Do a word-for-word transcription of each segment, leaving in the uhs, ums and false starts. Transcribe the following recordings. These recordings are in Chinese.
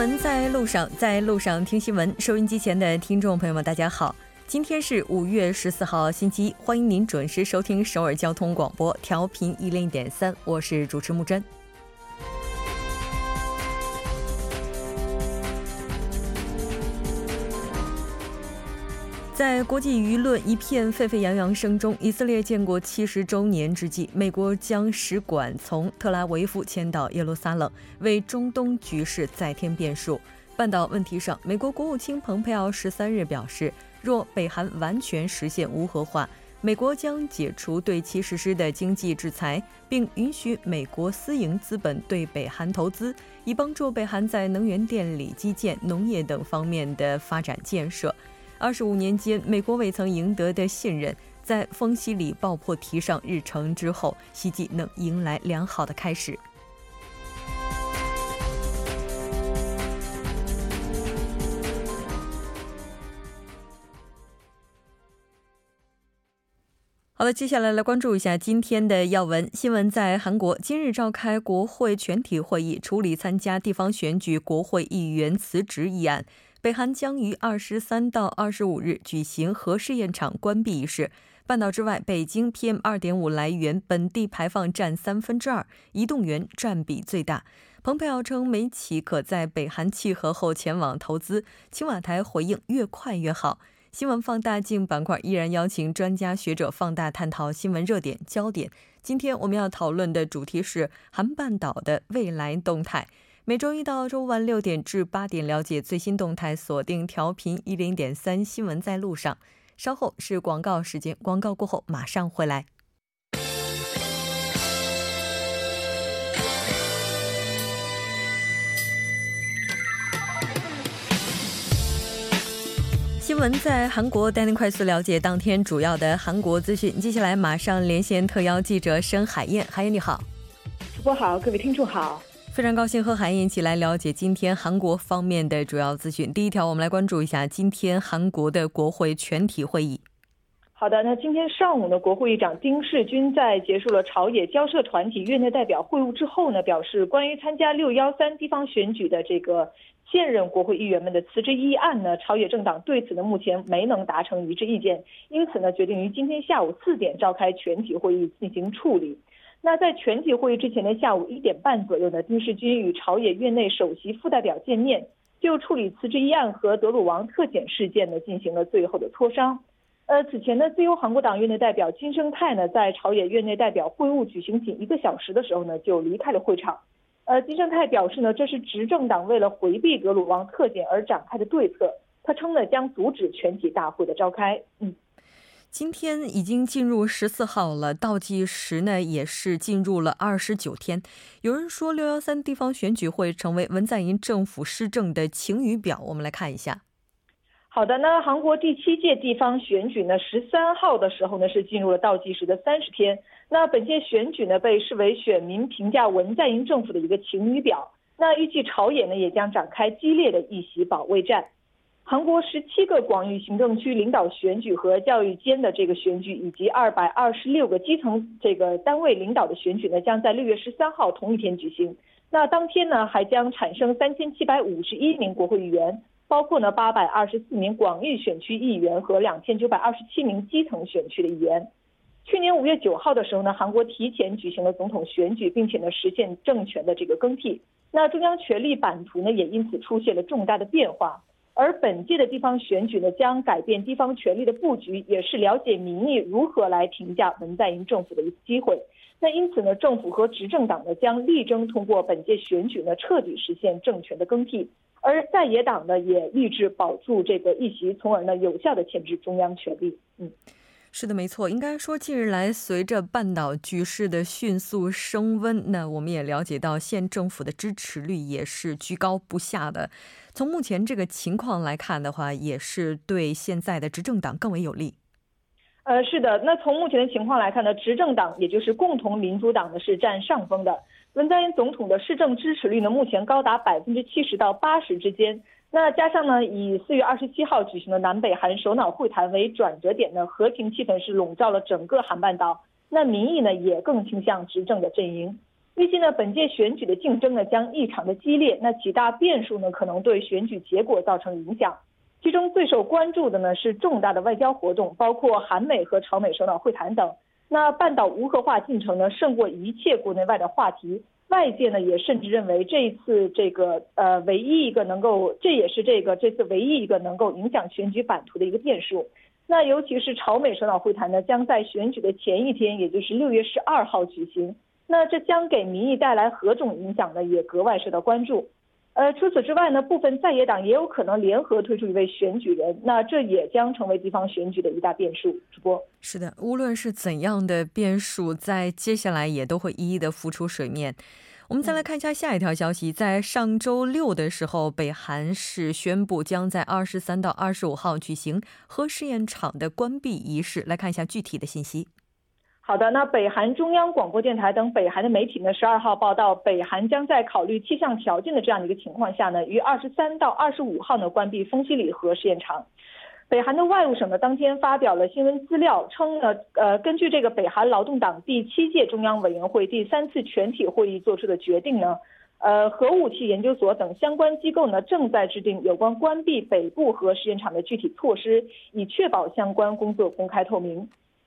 新闻在路上，在路上听新闻。收音机前的听众朋友们大家好， 今天是五月十四号 星期一， 欢迎您准时收听首尔交通广播调频一零点三， 我是主持木真。 在国际舆论一片沸沸扬扬声中， 以色列建国七十周年之际， 美国将使馆从特拉维夫迁到耶路撒冷， 为中东局势再添变数。 半岛问题上， 美国国务卿蓬佩奥十三日表示， 若北韩完全实现无核化， 美国将解除对其实施的经济制裁， 并允许美国私营资本对北韩投资， 以帮助北韩在能源、电力、基建、 农业等方面的发展建设。 二十五年间， 美国未曾赢得的信任， 在丰西里爆破提上日程之后， 希冀能迎来良好的开始。 好的，接下来来关注一下今天的要闻。 新闻在韩国， 今日召开国会全体会议， 处理参加地方选举国会议员辞职议案。 北韩将于二十三到二十五日 举行核试验场关闭仪式。 半岛之外， 北京P M二点五 来源， 本地排放占三分之二， 移动源占比最大。 蓬佩奥称美企可在北韩契合后前往投资， 青瓦台回应越快越好。 新闻放大镜板块依然邀请专家学者放大探讨新闻热点焦点。 今天我们要讨论的主题是韩半岛的未来动态。 每周一到周五晚六点至八点， 了解最新动态， 锁定调频一零点三 新闻在路上。 稍后是广告时间， 广告过后马上回来。 新闻在韩国，带您快速了解当天主要的韩国资讯。 接下来马上连线特邀记者申海燕。海燕你好。 主播好，各位听众好。 非常高兴和海燕一起来了解今天韩国方面的主要资讯。 第一条，我们来关注一下今天韩国的国会全体会议。 好的，那今天上午呢，国会议长丁世均在结束了朝野交涉团体院内代表会晤之后呢， 表示关于参加六一三地方选举的这个 现任国会议员们的辞职议案呢， 朝野政党对此呢目前没能达成一致意见， 因此呢决定于今天下午四点 召开全体会议进行处理。 那在全体会议之前的下午一点半左右呢， 丁世均与朝野院内首席副代表见面， 就处理辞职议案和德鲁王特检事件呢进行了最后的磋商。 呃此前呢自由韩国党院内代表金生泰呢， 在朝野院内代表会晤举行仅一个小时的时候呢， 就离开了会场。 呃金生泰表示呢， 这是执政党为了回避德鲁王特检而展开的对策， 他称呢将阻止全体大会的召开。 嗯 今天已经进入十四号了， 倒计时呢 也是进入了二十九天。 有人说 六一三地方选举会成为文在寅政府施政的晴雨表， 我们来看一下。 好的，那韩国第七届地方选举呢， 十三号的时候呢 是进入了倒计时的三十天。 那本届选举呢 被视为选民评价文在寅政府的一个晴雨表， 那预计朝野呢 也将展开激烈的一席保卫战。 韩国十七个广域行政区领导选举和教育间的这个选举， 以及二百二十六个基层这个单位领导的选举呢， 将在六月十三号 同一天举行。 那当天呢， 还将产生三千七百五十一名国会议员， 包括呢 八百二十四名广域选区议员 和两千九百二十七名基层选区的议员。 去年五月九号的时候呢， 韩国提前举行了总统选举， 并且呢实现政权的这个更替。 那中央权力版图呢， 也因此出现了重大的变化。 而本届的地方选举呢， 将改变地方权力的布局， 也是了解民意如何来评价文在寅政府的一个机会。 那因此呢， 政府和执政党呢 将力争通过本届选举呢 彻底实现政权的更替， 而在野党呢 也立志保住这个议席，从而呢 有效的牵制中央权力。 嗯 是的，没错。应该说近日来随着半岛局势的迅速升温， 那我们也了解到县政府的支持率也是居高不下的。 从目前这个情况来看的话， 也是对现在的执政党更为有利。 呃是的， 那从目前的情况来看呢， 执政党也就是共同民主党呢 是占上风的。 文在寅总统的施政支持率呢， 目前高达百分之七十到八十之间。 那加上呢， 以四月二十七号 举行的南北韩首脑会谈为转折点呢， 和平气氛是笼罩了整个韩半岛。那民意呢也更倾向执政的阵营。预计呢，本届选举的竞争呢将异常的激烈，那几大变数呢可能对选举结果造成影响。其中最受关注的呢是重大的外交活动，包括韩美和朝美首脑会谈等。那半岛无核化进程呢胜过一切国内外的话题，外界呢也甚至认为这一次这个呃唯一一个能够，这也是这个这次唯一一个能够影响选举版图的一个变数。那尤其是朝美首脑会谈呢将在选举的前一天，也就是六月十二号举行。那这将给民意带来何种影响呢？也格外受到关注。呃，除此之外呢，部分在野党也有可能联合推出一位选举人，那这也将成为地方选举的一大变数。主播，是的，无论是怎样的变数，在接下来也都会一一的浮出水面。我们再来看一下下一条消息，在上周六的时候，北韩是宣布将在二十三到二十五号举行核试验场的关闭仪式。来看一下具体的信息。好的，那北韩中央广播电台等北韩的媒体呢，十二号报道，北韩将在考虑气象条件的这样一个情况下呢，于二十三到二十五号呢关闭丰西里核试验场。北韩的外务省呢当天发表了新闻资料，称呢，呃，根据这个北韩劳动党第七届中央委员会第三次全体会议做出的决定呢，呃，核武器研究所等相关机构呢正在制定有关关闭北部核试验场的具体措施，以确保相关工作公开透明。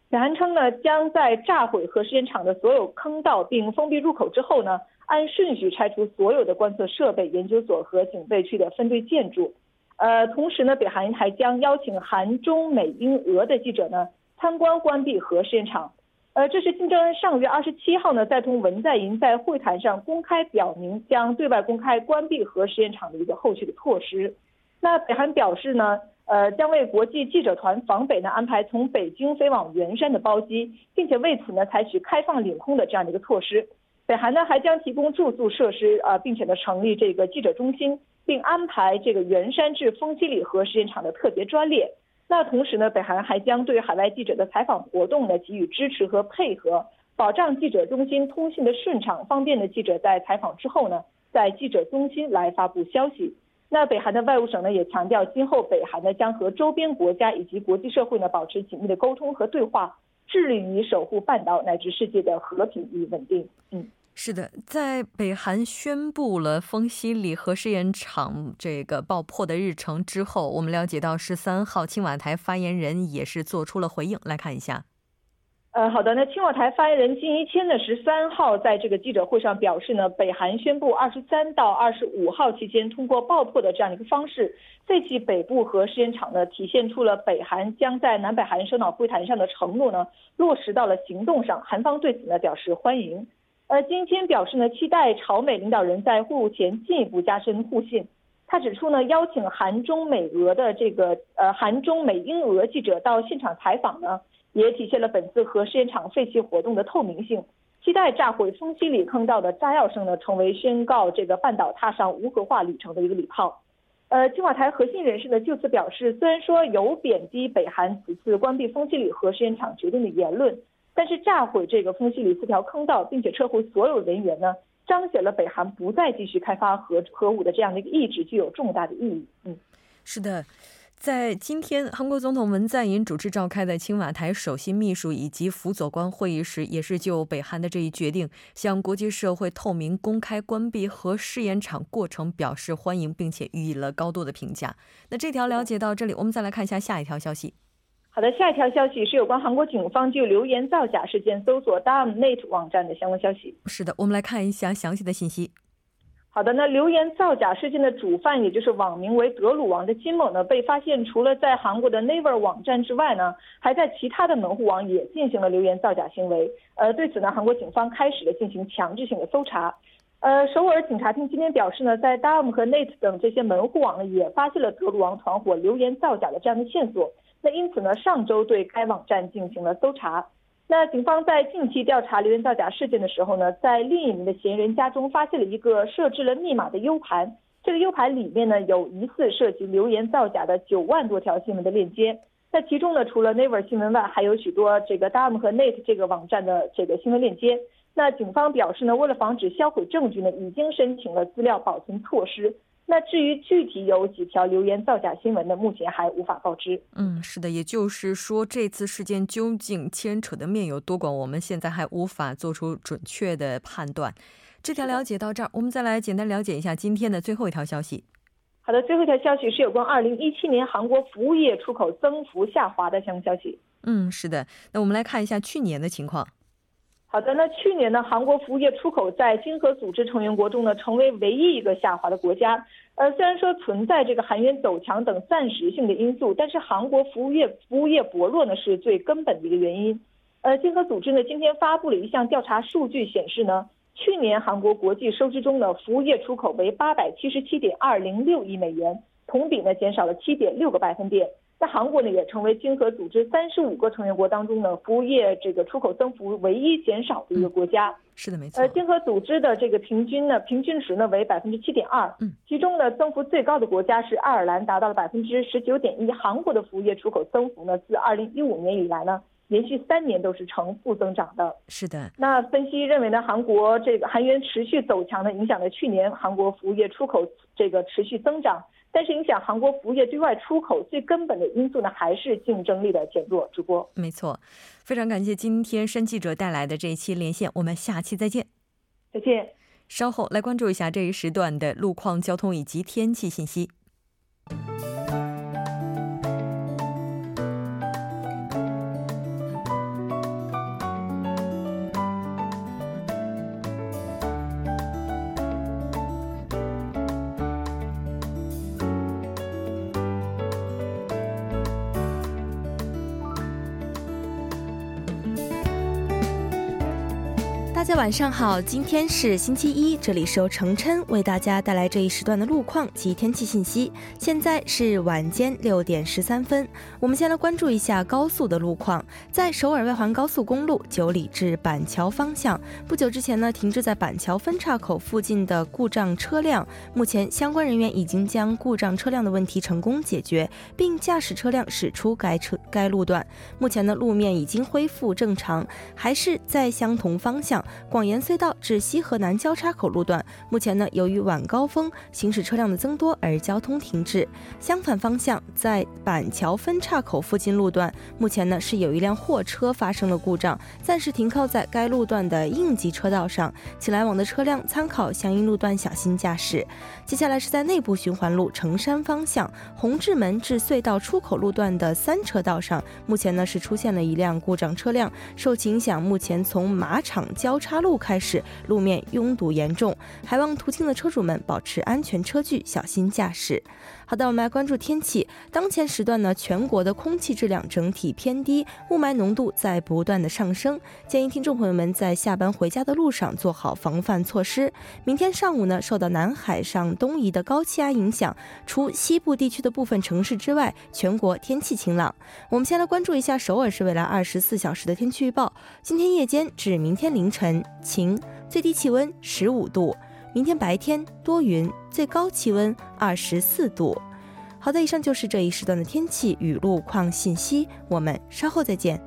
北韩称呢，将在炸毁核试验场的所有坑道并封闭入口之后呢，按顺序拆除所有的观测设备、研究所和警备区的分队建筑。呃，同时呢，北韩还将邀请韩、中、美、英、俄的记者呢参观关闭核试验场。呃，这是金正恩上月二十七号呢在同文在寅在会谈上公开表明将对外公开关闭核试验场的一个后续的措施。那北韩表示呢，呃，将为国际记者团访北呢安排从北京飞往元山的包机，并且为此呢采取开放领空的这样的一个措施。北韩呢还将提供住宿设施，呃，并且呢成立这个记者中心，并安排这个元山至丰西里核试验场的特别专列。那同时呢，北韩还将对海外记者的采访活动呢给予支持和配合，保障记者中心通信的顺畅，方便的记者在采访之后呢在记者中心来发布消息。那北韩的外务省呢也强调，今后北韩呢将和周边国家以及国际社会呢保持紧密的沟通和对话，致力于守护半岛乃至世界的和平与稳定。嗯，是的，在北韩宣布了丰西里核试验场这个爆破的日程之后，我们了解到十三号青瓦台发言人也是做出了回应，来看一下。呃，好的，那青瓦台发言人金一谦呢，十三号在这个记者会上表示呢，北韩宣布二十三到二十五号期间通过爆破的这样一个方式，废弃北部核试验场呢，体现出了北韩将在南北韩首脑会谈上的承诺呢，落实到了行动上，韩方对此呢表示欢迎。呃，金一谦表示呢，期待朝美领导人在会晤前进一步加深互信。他指出呢，邀请韩中美俄的这个呃韩中美英俄记者到现场采访呢，也体现了本次核试验场废弃活动的透明性，期待炸毁丰西里坑道的炸药声呢，成为宣告这个半岛踏上无核化旅程的一个礼炮。呃，青瓦台核心人士呢就此表示，虽然说有贬低北韩此次关闭丰西里核试验场决定的言论，但是炸毁这个丰西里四条坑道，并且撤回所有人员呢，彰显了北韩不再继续开发核核武的这样的一个意志，具有重大的意义。嗯，是的。在今天，韩国总统文在寅主持召开的青瓦台首席秘书以及辅佐官会议时，也是就北韩的这一决定向国际社会透明公开关闭核试验场过程表示欢迎，并且予以了高度的评价。那这条了解到这里，我们再来看一下下一条消息。好的，下一条消息是有关韩国警方就流言造假事件搜索 Daum Nate 网站的相关消息。是的，我们来看一下详细的信息。好的，那流言造假事件的主犯，也就是网名为德鲁王的金某呢，被发现除了在韩国的 Naver 网站之外呢，还在其他的门户网也进行了流言造假行为。呃，对此呢，韩国警方开始了进行强制性的搜查。呃，首尔警察厅今天表示呢，在 Daum 和 Nate 等这些门户网呢，也发现了德鲁王团伙流言造假的这样的线索。那因此呢，上周对该网站进行了搜查。那警方在近期调查流言造假事件的时候呢，在另一名的嫌疑人家中发现了一个设置了密码的 U 盘，这个 U 盘里面呢有疑似涉及流言造假的九万多条新闻的链接。那其中呢，除了 Naver 新闻外，还有许多这个 Daum 和 Nate 这个网站的这个新闻链接。那警方表示呢，为了防止销毁证据呢，已经申请了资料保存措施。那至于具体有几条流言造假新闻呢，目前还无法告知。嗯，是的，也就是说这次事件究竟牵扯的面有多广，我们现在还无法做出准确的判断。这条了解到这儿，我们再来简单了解一下今天的最后一条消息。 好的，最后一条消息是有关二零一七年韩国服务业出口增幅下滑的相关消息。 嗯，是的，那我们来看一下去年的情况。 好的，那去年呢，韩国服务业出口在经合组织成员国中呢成为唯一一个下滑的国家。呃，虽然说存在这个韩元走强等暂时性的因素，但是韩国服务业服务业薄弱呢是最根本的一个原因。呃，经合组织呢今天发布了一项调查数据显示呢， 去年韩国国际收支中的服务业出口为八百七十七点二零六亿美元， 同比呢减少了七点六个百分点。 那韩国呢也成为经合组织 三十五个成员国当中呢服务业这个出口增幅唯一减少的一个国家。 是的，没错。呃，经合组织的这个平均呢平均值呢为百分之七点二， 其中呢增幅最高的国家是爱尔兰，达到了百分之十九点一。 韩国的服务业出口增幅呢自二零一五年以来呢 连续三年都是呈负增长的。是的，那分析认为呢，韩国这个韩元持续走强呢影响了去年韩国服务业出口这个持续增长， 但是影响韩国服务业之外出口最根本的因素呢还是竞争力的减弱。主播，没错，非常感谢今天山记者带来的这一期连线，我们下期再见。再见。稍后来关注一下这一时段的路况、交通以及天气信息。 大家晚上好，今天是星期一， 这里是由程琛为大家带来这一时段的路况及天气信息。 现在是晚间六点十三分， 我们先来关注一下高速的路况。 在首尔外环高速公路九里至板桥方向， 不久之前呢停滞在板桥分岔口附近的故障车辆， 目前相关人员已经将故障车辆的问题成功解决， 并驾驶车辆驶出该车该路段。 目前呢路面已经恢复正常。 还是在相同方向， 广延隧道至西河南交叉口路段， 目前呢由于晚高峰行驶车辆的增多而交通停滞。 相反方向， 在板桥分岔口附近路段， 目前呢是有一辆货车发生了故障， 暂时停靠在该路段的应急车道上， 请来往的车辆参考相应路段小心驾驶。 接下来是在内部循环路城山方向， 红志门至隧道出口路段的三车道上， 目前呢是出现了一辆故障车辆， 受其影响目前从马场交叉路开始， 路面拥堵严重， 还望途经的车主们保持安全车距，小心驾驶。 好的，我们来关注天气。 当前时段呢全国的空气质量整体偏低， 雾霾浓度在不断的上升， 建议听众朋友们在下班回家的路上做好防范措施。 明天上午呢受到南海上东移的高气压影响， 除西部地区的部分城市之外， 全国天气晴朗。 我们先来关注一下首尔市未来二十四小时的天气预报。 今天夜间至明天凌晨晴， 最低气温十五度， 明天白天多云， 最高气温二十四度。 好的，以上就是这一时段的天气与路况信息， 我们稍后再见。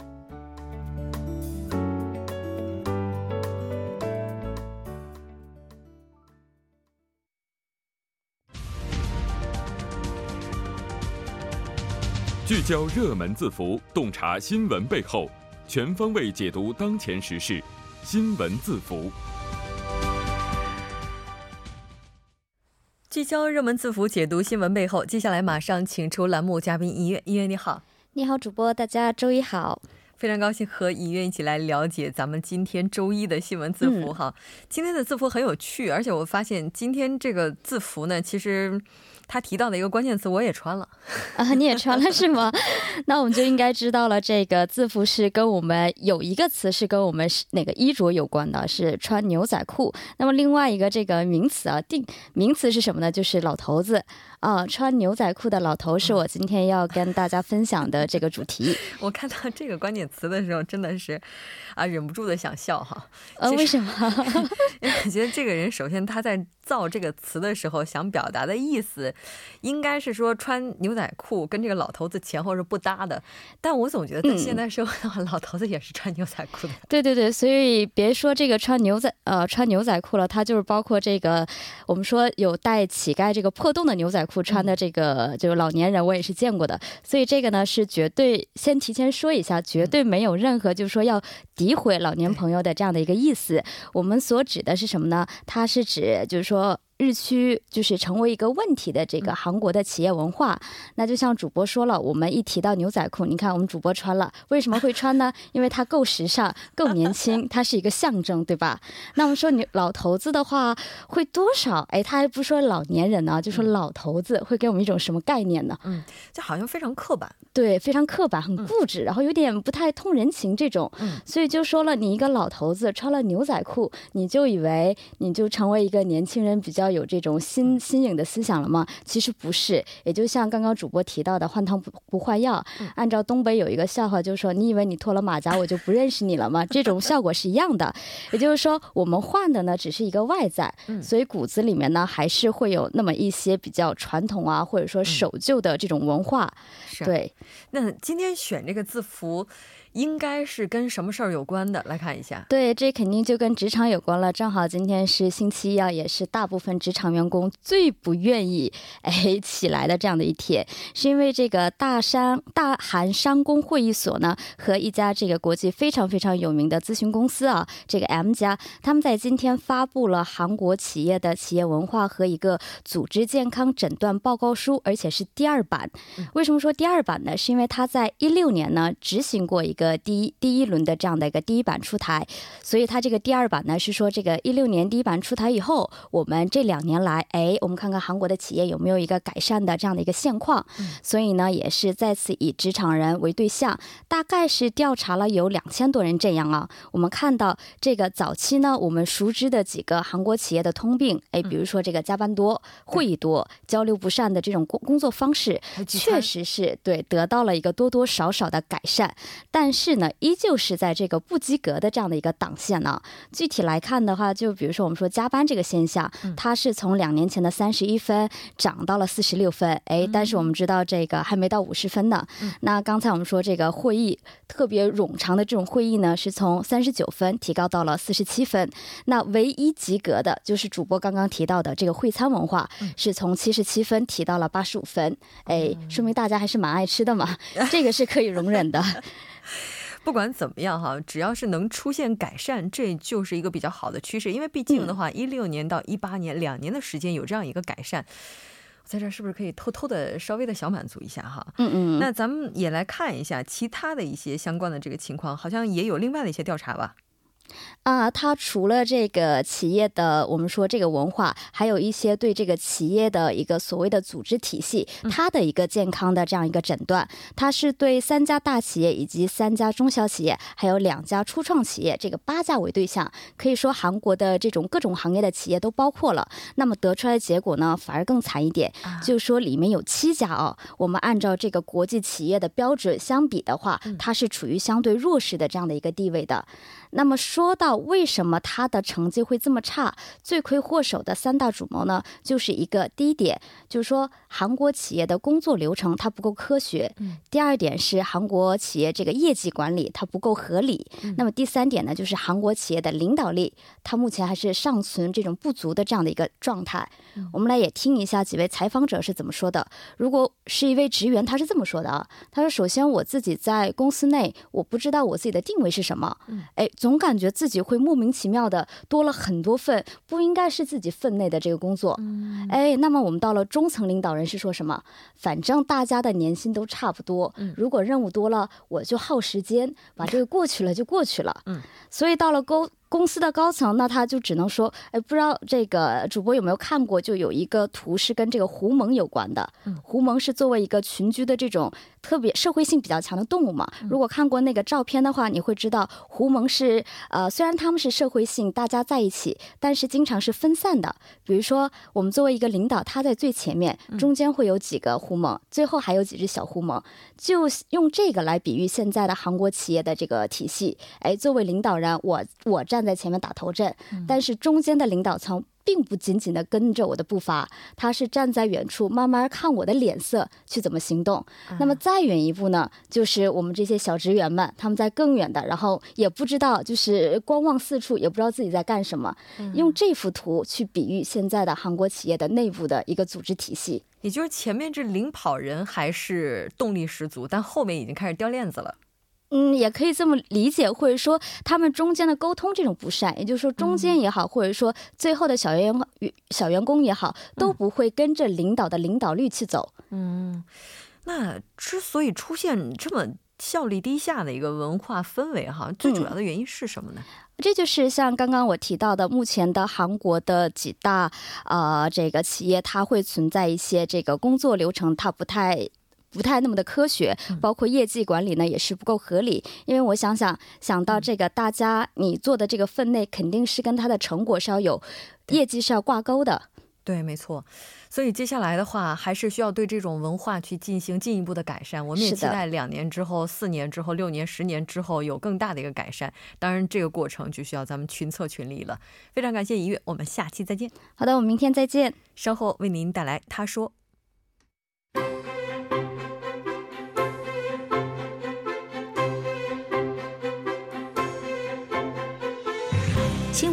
聚焦热门字符，洞察新闻背后， 全方位解读当前时事， 新闻字符。 聚焦热门字符，解读新闻背后。 接下来马上请出栏目嘉宾音乐。 音乐你好。 你好主播，大家周一好。 非常高兴和尹月一起来了解咱们今天周一的新闻字符哈。今天的字符很有趣，而且我发现今天这个字符呢其实它提到的一个关键词我也穿了。啊，你也穿了是吗？那我们就应该知道了这个字符是跟我们有一个词是跟我们哪个衣着有关的，是穿牛仔裤。那么另外一个这个名词啊，定名词是什么呢？就是老头子啊，穿牛仔裤的老头是我今天要跟大家分享的这个主题。我看到这个关键词的时候真的是 啊，忍不住的想笑哈。呃，为什么？因为我觉得这个人，首先他在造这个词的时候想表达的意思应该是说穿牛仔裤跟这个老头子前后是不搭的，但我总觉得现在是老头子也是穿牛仔裤的。对对对，所以别说这个穿牛仔呃穿牛仔裤了，他就是包括这个我们说有带乞丐这个破洞的牛仔裤穿的这个就是老年人，我也是见过的，所以这个呢是绝对先提前说一下，绝对没有任何就是说要诋毁老年朋友的这样的一个意思。我们所指的是什么呢？它是指就是说 日趋就是成为一个问题的这个韩国的企业文化，那就像主播说了，我们一提到牛仔裤，你看我们主播穿了，为什么会穿呢？因为它够时尚，够年轻，它是一个象征，对吧？那我们说老头子的话会多少，哎，他还不说老年人呢，就说老头子会给我们一种什么概念呢？嗯，这好像非常刻板。对，非常刻板，很固执，然后有点不太通人情这种，所以就说了你一个老头子穿了牛仔裤，你就以为你就成为一个年轻人比较有这种 新新颖的思想了吗？其实不是，也就像刚刚主播提到的换汤不坏药，按照东北有一个笑话，就是说你以为你脱了马甲我就不认识你了吗？这种效果是一样的，也就是说我们换的呢只是一个外在，所以骨子里面呢还是会有那肯定就跟职场有关了。来看一下，对，这肯定就跟职场有关了。 应该是跟什么事儿有关的，来看一下。对，这肯定就跟职场有关了，正好今天是星期一啊，也是大部分职场员工最不愿意哎起来的这样的一天，是因为这个大韩商工会议所呢和一家这个国际非常非常有名的咨询公司啊，这个 M 家，他们在今天发布了韩国企业的企业文化和一个组织健康诊断报告书，而且是第二版。为什么说第二版呢？是因为他在一六年呢执行过一个 第一轮的这样的一个第一版出台，所以它这个第二版呢是说这个一六年呢执行过一个第一第一轮的这样的一个第一版出台，所以它这个第二版呢是说这个一六年第一版出台以后，我们这两年来，哎，我们看看韩国的企业有没有一个改善的这样的一个现况。所以呢也是再次以职场人为对象，大概是调查了有两千多人这样啊，我们看到这个早期呢我们熟知的几个韩国企业的通病，哎，比如说这个加班多、会议多、交流不善的这种工作方式，确实是对得到了一个多多少少的改善。但是呢依旧是在这个不及格的这样的一个 档线呢，具体来看的话，就比如说我们说加班这个现象，它是从两年前的三十一分涨到了四十六分，哎，但是我们知道这个还没到五十分呢。那刚才我们说这个会议特别冗长的这种会议呢，是从三十九分提高到了四十七分。那唯一及格的就是主播刚刚提到的这个会餐文化，是从七十七分提到了八十五分，哎，说明大家还是蛮爱吃的嘛，这个是可以容忍的。 不管怎么样哈，只要是能出现改善，这就是一个比较好的趋势。因为毕竟的话，一六年到一八年两年的时间有这样一个改善， 在这儿是不是可以偷偷的稍微的小满足一下哈？那咱们也来看一下其他的一些相关的这个情况，好像也有另外的一些调查吧。 啊，它除了这个企业的我们说这个文化，还有一些对这个企业的一个所谓的组织体系，它的一个健康的这样一个诊断，它是对三家大企业以及三家中小企业还有两家初创企业这个八家为对象，可以说韩国的这种各种行业的企业都包括了。那么得出来结果呢，反而更惨一点，就是说里面有七家啊，我们按照这个国际企业的标准相比的话，它是处于相对弱势的这样的一个地位的。那么 说到为什么他的成绩会这么差，罪魁祸首的三大主谋呢，就是一个低点，就是说韩国企业的工作流程它不够科学。第二点是韩国企业这个业绩管理它不够合理。那么第三点呢，就是韩国企业的领导力它目前还是尚存这种不足的这样的一个状态。我们来也听一下几位采访者是怎么说的。如果是一位职员，他是这么说的，他说首先我自己在公司内我不知道我自己的定位是什么，哎，总感觉 自己会莫名其妙的多了很多份不应该是自己分内的这个工作。哎，那么我们到了中层领导人是说什么？反正大家的年薪都差不多，如果任务多了我就耗时间把这个过去了就过去了。所以到了沟 公司的高层，那他就只能说，哎，不知道这个主播有没有看过，就有一个图是跟这个狐獴有关的。狐獴是作为一个群居的这种特别社会性比较强的动物嘛，如果看过那个照片的话，你会知道狐獴是呃虽然他们是社会性大家在一起，但是经常是分散的，比如说我们作为一个领导他在最前面，中间会有几个狐獴，最后还有几只小狐獴。就用这个来比喻现在的韩国企业的这个体系，哎，作为领导人我我站站在前面打头阵，嗯，但是中间的领导层并不紧紧地跟着我的步伐，他是站在远处慢慢看我的脸色去怎么行动，嗯，那么再远一步呢，就是我们这些小职员们他们在更远的，然后也不知道，就是观望四处，也不知道自己在干什么，嗯，用这幅图去比喻现在的韩国企业的内部的一个组织体系。也就是前面这领跑人还是动力十足，但后面已经开始掉链子了。嗯，也可以这么理解，或者说他们中间的沟通这种不善，也就是说中间也好，嗯，或者说最后的小员小员工也好，都不会跟着领导的领导率去走。嗯，那之所以出现这么效率低下的一个文化氛围哈，最主要的原因是什么呢？嗯，这就是像刚刚我提到的，目前的韩国的几大呃这个企业，它会存在一些这个工作流程它不太。不太那么的科学，包括业绩管理呢也是不够合理。因为我想想想到这个，大家你做的这个分内肯定是跟它的成果是要有业绩是要挂钩的。对，没错。所以接下来的话还是需要对这种文化去进行进一步的改善，我们也期待两年之后四年之后六年十年之后有更大的一个改善，当然这个过程就需要咱们群策群力了。非常感谢音乐，我们下期再见。好的，我们明天再见。稍后为您带来他说。新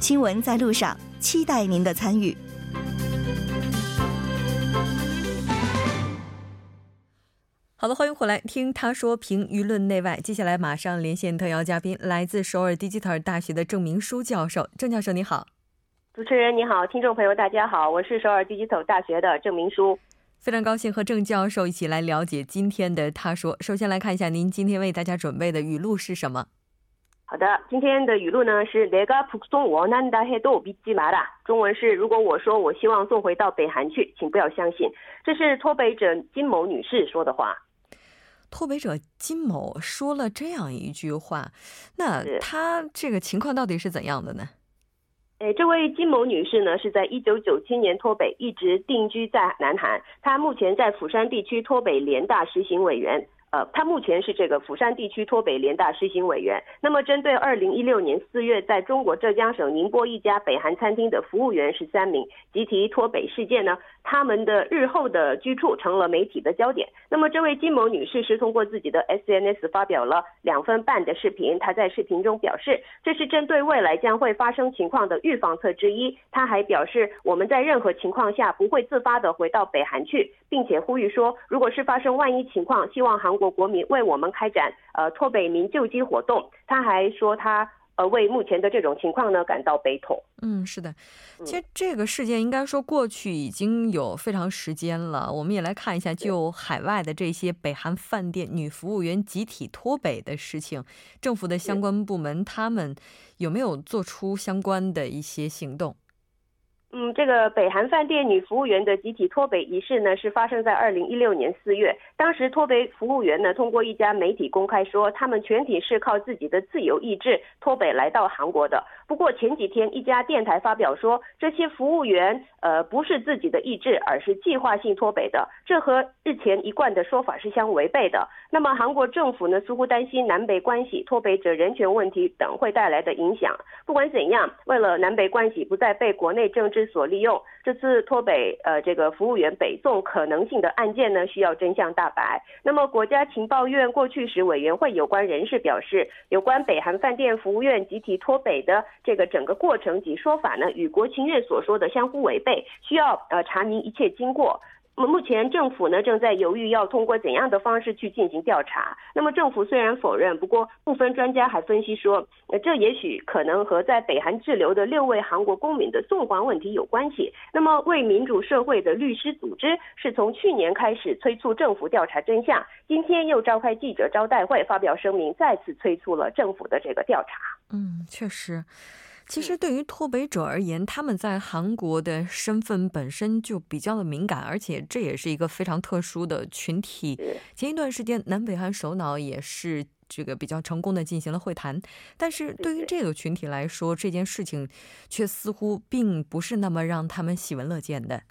新闻在路上，期待您的参与。好的，欢迎回来听他说，评舆论内外。接下来马上连线特邀嘉宾，来自首尔 Digital 大学的郑明书教授。郑教授你好。主持人你好，听众朋友大家好，我是首尔 Digital 大学的郑明书。非常高兴和郑教授一起来了解今天的他说。首先来看一下您今天为大家准备的语录是什么。好的，今天的语录呢是내가북송원한다해도믿지마라。中文是如果我说我希望送回到北韩去，请不要相信。这是脱北者金某女士说的话。脱北者金某说了这样一句话，那她这个情况到底是怎样的呢？哎，这位金某女士呢是在一九九七年脱北，一直定居在南韩。她目前在釜山地区脱北联大实行委员。呃，他目前是这个釜山地区脱北联大实行委员。那么，针对二零一六年四月在中国浙江省宁波一家北韩餐厅的服务员十三名集体脱北事件呢，他们的日后的居处成了媒体的焦点。那么，这位金某女士是通过自己的 S N S 发表了两分半的视频。她在视频中表示，这是针对未来将会发生情况的预防策之一。她还表示，我们在任何情况下不会自发的回到北韩去，并且呼吁说，如果是发生万一情况，希望韩国国国民为我们开展呃脱北民救济活动。他还说他呃为目前的这种情况呢感到悲痛。嗯，是的，其实这个事件应该说过去已经有非常时间了。我们也来看一下就海外的这些北韩饭店女服务员集体脱北的事情，政府的相关部门他们有没有做出相关的一些行动？嗯，这个北韩饭店女服务员的集体脱北仪式呢，是发生在二零一六年四月。当时脱北服务员呢，通过一家媒体公开说，他们全体是靠自己的自由意志脱北来到韩国的。不过前几天，一家电台发表说，这些服务员呃不是自己的意志，而是计划性脱北的，这和日前一贯的说法是相违背的。那么韩国政府呢，似乎担心南北关系、脱北者人权问题等会带来的影响。不管怎样，为了南北关系不再被国内政治所利用，这次脱北呃这个服务员北宋可能性的案件呢，需要真相大白。那么国家情报院过去时委员会有关人士表示，有关北韩饭店服务员集体脱北的这个整个过程及说法呢，与国情院所说的相互违背，需要呃查明一切经过。目前政府呢正在犹豫要通过怎样的方式去进行调查。那么政府虽然否认，不过部分专家还分析说，呃，这也许可能和在北韩滞留的六位韩国公民的送还问题有关系。那么为民主社会的律师组织是从去年开始催促政府调查真相，今天又召开记者招待会发表声明，再次催促了政府的这个调查。嗯，确实。其实对于脱北者而言，他们在韩国的身份本身就比较的敏感，而且这也是一个非常特殊的群体。前一段时间南北韩首脑也是 这个比较成功的进行了会谈，但是对于这个群体来说，这件事情却似乎并不是那么让他们喜闻乐见的。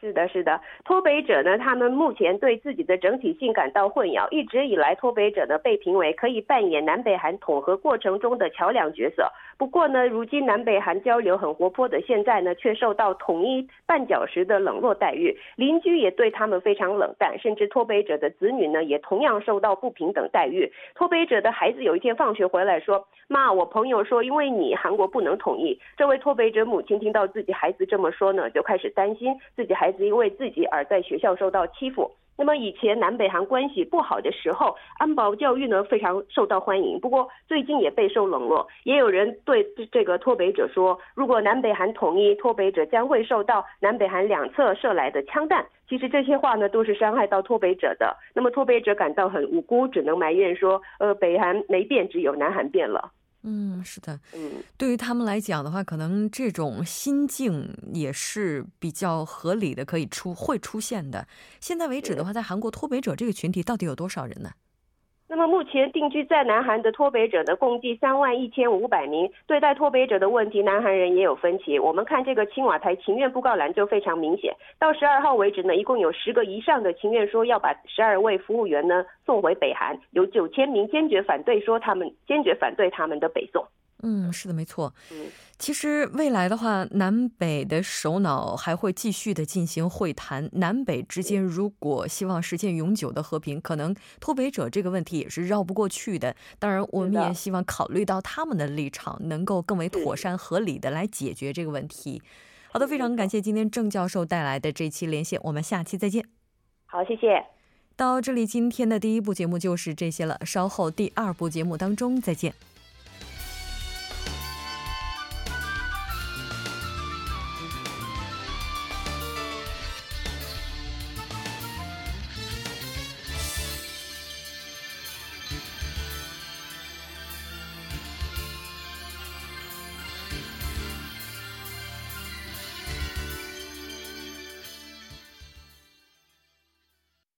是的是的，脱北者呢，他们目前对自己的整体性感到混淆，一直以来脱北者的被评为可以扮演南北韩统合过程中的桥梁角色。不过呢，如因南北韩交流很活泼的现在呢，却受到统一半角时的冷落待遇，邻居也对他们非常冷淡，甚至脱北者的子女呢也同样受到不平等待遇。脱北者的孩子有一天放学回来说，妈，我朋友说因为你韩国不能统一，这位脱北者母亲听到自己孩子这么说呢，就开始担心自己孩子因为自己而 在学校受到欺负。那么以前南北韩关系不好的时候，安保教育呢非常受到欢迎，不过最近也备受冷落，也有人对这个脱北者说，如果南北韩统一，脱北者将会受到南北韩两侧射来的枪弹。 其实这些话呢都是伤害到脱北者的，那么脱北者感到很无辜，只能埋怨说呃北韩没变只有南韩变了。 嗯，是的，对于他们来讲的话，可能这种心境也是比较合理的，可以出会出现的。现在为止的话，在韩国脱北者这个群体到底有多少人呢？ 那么目前定居在南韩的脱北者呢，共计三万一千五百名。 对待脱北者的问题，南韩人也有分歧。我们看这个青瓦台情愿布告栏就非常明显，到十二号为止呢，一共有十个以上的情愿说要把十二位服务员呢送回北韩， 有九千名坚决反对说他们坚决反对他们的北送。 嗯，是的，没错。其实未来的话，南北的首脑还会继续的进行会谈，南北之间如果希望实现永久的和平，可能脱北者这个问题也是绕不过去的。当然我们也希望考虑到他们的立场能够更为妥善合理的来解决这个问题。好的，非常感谢今天郑教授带来的这期连线，我们下期再见。好，谢谢。到这里今天的第一部节目就是这些了，稍后第二部节目当中再见。